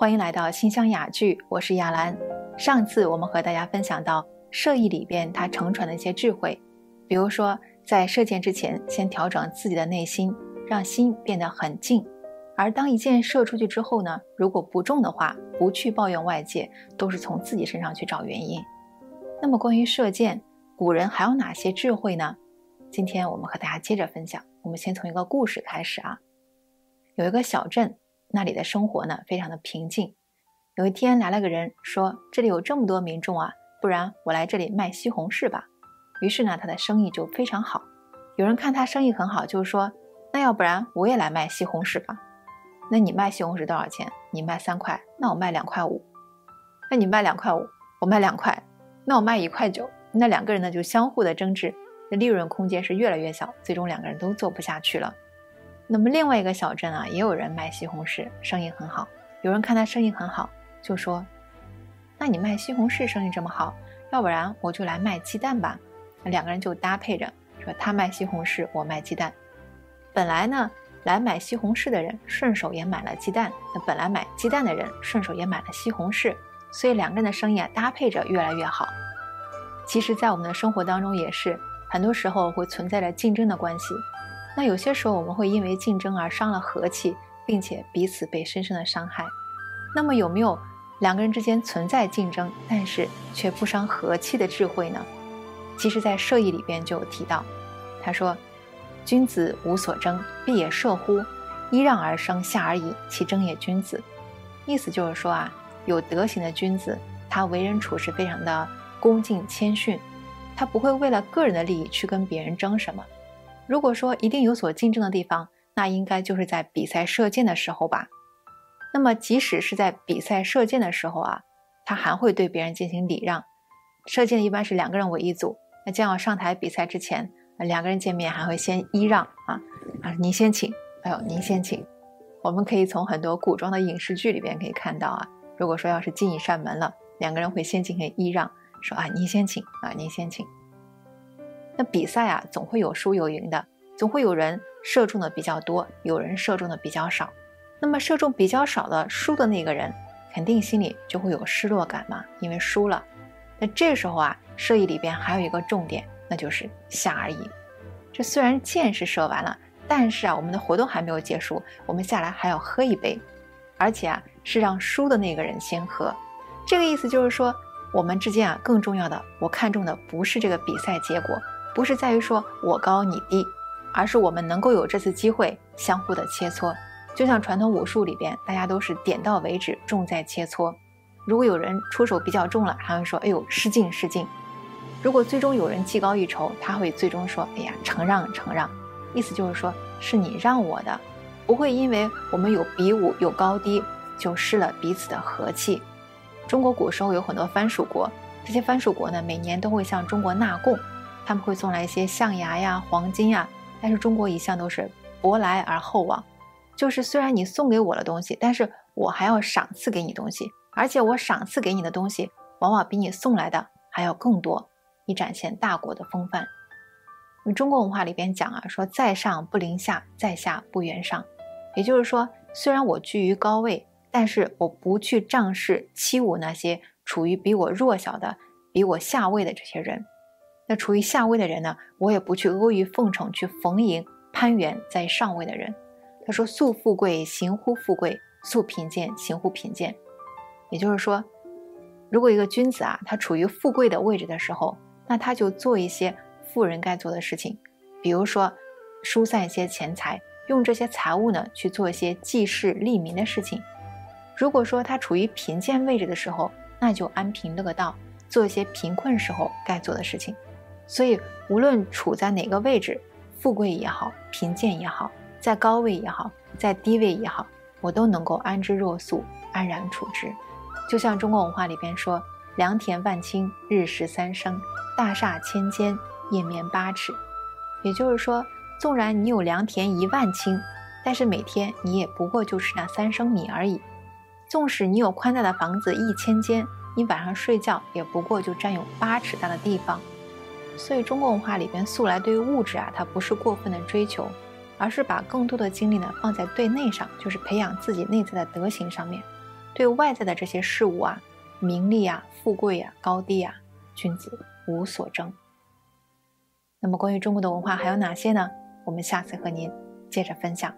欢迎来到新乡雅聚，我是亚兰。上次我们和大家分享到射艺里边它承传的一些智慧，比如说在射箭之前先调整自己的内心，让心变得很静，而当一箭射出去之后呢，如果不中的话，不去抱怨外界，都是从自己身上去找原因。那么关于射箭，古人还有哪些智慧呢？今天我们和大家接着分享。我们先从一个故事开始啊。有一个小镇，那里的生活呢非常的平静。有一天来了个人说，这里有这么多民众啊，不然我来这里卖西红柿吧。于是呢他的生意就非常好。有人看他生意很好，就说，那要不然我也来卖西红柿吧。那你卖西红柿多少钱？你卖3块，那我卖2块5。那你卖2块5，我卖2块，那我卖1块9。那两个人呢就相互的争执，那利润空间是越来越小，最终两个人都做不下去了。那么另外一个小镇啊，也有人卖西红柿，生意很好。有人看他生意很好，就说，那你卖西红柿生意这么好，要不然我就来卖鸡蛋吧。两个人就搭配着，说他卖西红柿，我卖鸡蛋。本来呢来买西红柿的人顺手也买了鸡蛋，那本来买鸡蛋的人顺手也买了西红柿，所以两个人的生意啊搭配着越来越好。其实在我们的生活当中也是，很多时候会存在着竞争的关系，那有些时候我们会因为竞争而伤了和气，并且彼此被深深的伤害。那么有没有两个人之间存在竞争，但是却不伤和气的智慧呢？其实在射艺里边就有提到，他说，君子无所争，必也射乎？依让而生，下而已，其争也君子。意思就是说啊，有德行的君子，他为人处事非常的恭敬谦逊，他不会为了个人的利益去跟别人争什么。如果说一定有所竞争的地方，那应该就是在比赛射箭的时候吧。那么即使是在比赛射箭的时候啊，他还会对别人进行礼让。射箭一般是两个人为一组，那将要上台比赛之前，两个人见面还会先依让啊，您先请，哎呦您先请。我们可以从很多古装的影视剧里边可以看到啊，如果说要是进一扇门了，两个人会先进行依让，说啊您先请啊您先请。那比赛啊总会有输有赢的，总会有人射中的比较多，有人射中的比较少。那么射中比较少的输的那个人肯定心里就会有失落感嘛，因为输了。那这时候啊，射艺里边还有一个重点，那就是下而已。这虽然箭是射完了，但是啊我们的活动还没有结束，我们下来还要喝一杯，而且啊是让输的那个人先喝。这个意思就是说，我们之间啊，更重要的，我看重的不是这个比赛结果，不是在于说我高你低，而是我们能够有这次机会相互的切磋。就像传统武术里边，大家都是点到为止，重在切磋。如果有人出手比较重了，还会说，哎呦失敬失敬。如果最终有人技高一筹，他会最终说，哎呀承让承让。意思就是说，是你让我的，不会因为我们有比武有高低就失了彼此的和气。中国古时候有很多藩属国，这些藩属国呢每年都会向中国纳贡，他们会送来一些象牙呀黄金呀，但是中国一向都是博来而后往，就是虽然你送给我的东西，但是我还要赏赐给你东西，而且我赏赐给你的东西往往比你送来的还要更多，以展现大国的风范。中国文化里边讲啊，说在上不凌下，在下不圆上，也就是说虽然我居于高位，但是我不去仗势欺侮那些处于比我弱小的比我下位的这些人，那处于下位的人呢，我也不去阿谀奉承去逢迎攀援在上位的人。他说，素富贵行乎富贵，素贫贱行乎贫贱。也就是说，如果一个君子啊，他处于富贵的位置的时候，那他就做一些富人该做的事情，比如说疏散一些钱财，用这些财物呢去做一些济世利民的事情。如果说他处于贫贱位置的时候，那就安贫乐道，做一些贫困时候该做的事情。所以无论处在哪个位置，富贵也好，贫贱也好，在高位也好，在低位也好，我都能够安之若素，安然处之。就像中国文化里边说，良田万顷，日食3升，大厦千间，夜眠8尺。也就是说，纵然你有良田1万顷，但是每天你也不过就吃那3升米而已。纵使你有宽大的房子1000间，你晚上睡觉也不过就占有8尺大的地方。所以中国文化里边素来对于物质啊，它不是过分的追求，而是把更多的精力呢放在对内上，就是培养自己内在的德行上面。对外在的这些事物啊，名利啊，富贵啊，高低啊，君子无所争。那么关于中国的文化还有哪些呢？我们下次和您接着分享。